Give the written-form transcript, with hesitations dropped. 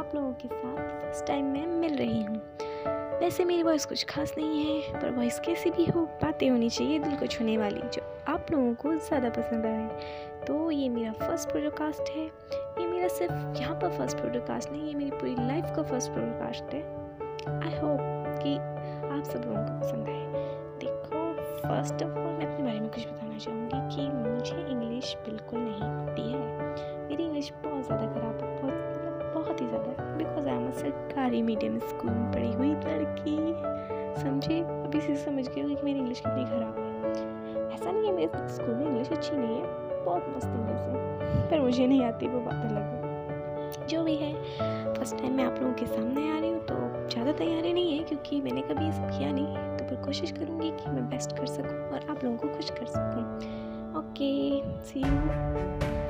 आप लोगों के साथ फर्स्ट टाइम मैं मिल रही हूँ। वैसे मेरी वॉइस कुछ खास नहीं है, पर वॉइस कैसी भी हो बातें होनी चाहिए दिल को छूने वाली, जो आप लोगों को ज़्यादा पसंद आए। तो ये मेरा फर्स्ट पॉडकास्ट है, ये मेरा सिर्फ यहाँ पर फर्स्ट पॉडकास्ट नहीं, ये मेरी पूरी लाइफ का फर्स्ट पॉडकास्ट है। आई होप कि आप सब लोगों को पसंद आए। देखो, फर्स्ट ऑफ ऑल मैं अपने बारे में कुछ बताना चाहूँगी कि मुझे इंग्लिश बिल्कुल नहीं आती है। मेरी इंग्लिश बहुत ज़्यादा ख़राब है, बहुत ही ज़्यादा, बिकॉज आई एम अ सरकारी मीडियम स्कूल में पढ़ी हुई लड़की, समझे। अब इसे समझ गए कि मेरी इंग्लिश कितनी ख़राब है। ऐसा नहीं है मेरे स्कूल में इंग्लिश अच्छी नहीं है, बहुत मस्त इंग्लिश है, पर मुझे नहीं आती, वो बात अलग है। जो भी है, फर्स्ट टाइम मैं आप लोगों के सामने आ रही हूँ, तो ज़्यादा तैयारी नहीं है क्योंकि मैंने कभी ये सब किया नहीं है, तो पर कोशिश करूँगी कि मैं बेस्ट कर सकूँ और आप लोगों को खुश कर सकूँ। Okay, see you.